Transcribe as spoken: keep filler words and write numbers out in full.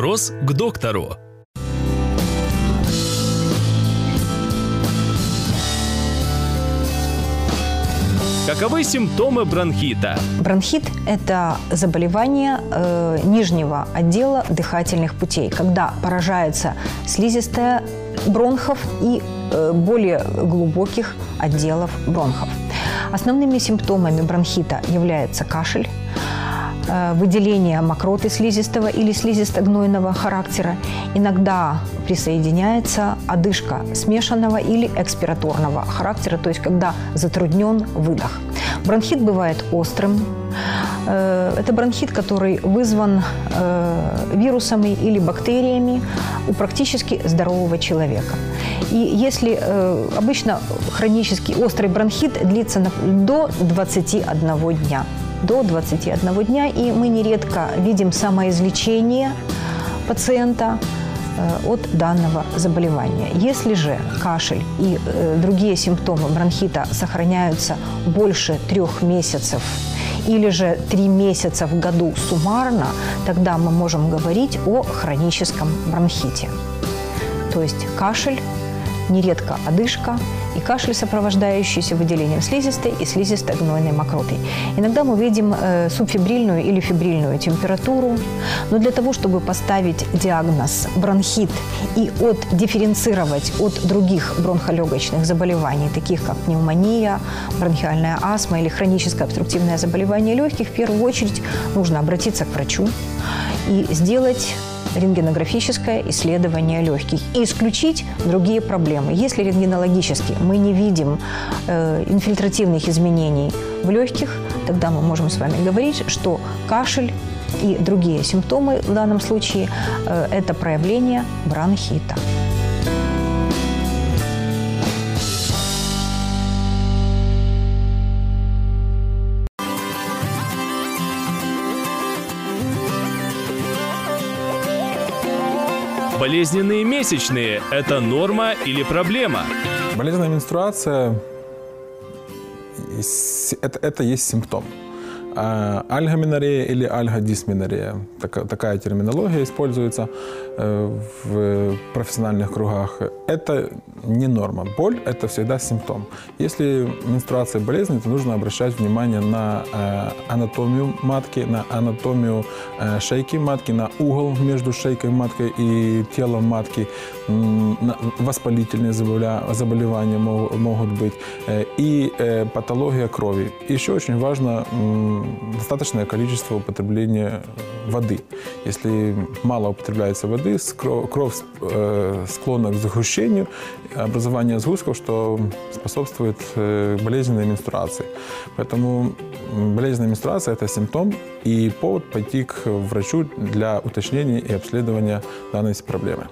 Вопрос к доктору. Каковы симптомы бронхита? Бронхит – это заболевание э, нижнего отдела дыхательных путей, когда поражается слизистая бронхов и э, более глубоких отделов бронхов. Основными симптомами бронхита является кашель, выделение мокроты слизистого или слизисто-гнойного характера, иногда присоединяется одышка смешанного или экспираторного характера, то есть когда затруднен выдох. Бронхит бывает острым. Это бронхит, который вызван вирусами или бактериями у практически здорового человека. И если обычно хронический острый бронхит длится до двадцати одного дня. До двадцати одного дня, и мы нередко видим самоизлечение пациента от данного заболевания. Если же кашель и другие симптомы бронхита сохраняются больше трех месяцев или же три месяца в году суммарно, тогда мы можем говорить о хроническом бронхите. То есть кашель, нередко одышка и кашель, сопровождающийся выделением слизистой и слизисто-гнойной мокроты. Иногда мы видим э, субфебрильную или фебрильную температуру, но для того, чтобы поставить диагноз бронхит и отдифференцировать от других бронхолегочных заболеваний, таких как пневмония, бронхиальная астма или хроническое обструктивное заболевание легких, в первую очередь нужно обратиться к врачу и сделать рентгенографическое исследование легких и исключить другие проблемы. Если рентгенологически мы не видим э, инфильтративных изменений в легких, тогда мы можем с вами говорить, что кашель и другие симптомы в данном случае э, это проявление бронхита. Болезненные месячные – это норма или проблема? Болезненная менструация – это, это есть симптом. Альгоменорея или альгодисменорея – такая терминология используется в профессиональных кругах. Это не норма. Боль – это всегда симптом. Если менструация болезнь, то нужно обращать внимание на анатомию матки, на анатомию шейки матки, на угол между шейкой матки и телом матки. Воспалительные заболевания могут быть и патология крови. Еще очень важно достаточное количество употребления воды. Если мало употребляется воды, кровь склонна к сгущению, образованию сгустков, что способствует болезненной менструации. Поэтому болезненная менструация – это симптом и повод пойти к врачу для уточнения и обследования данной проблемы.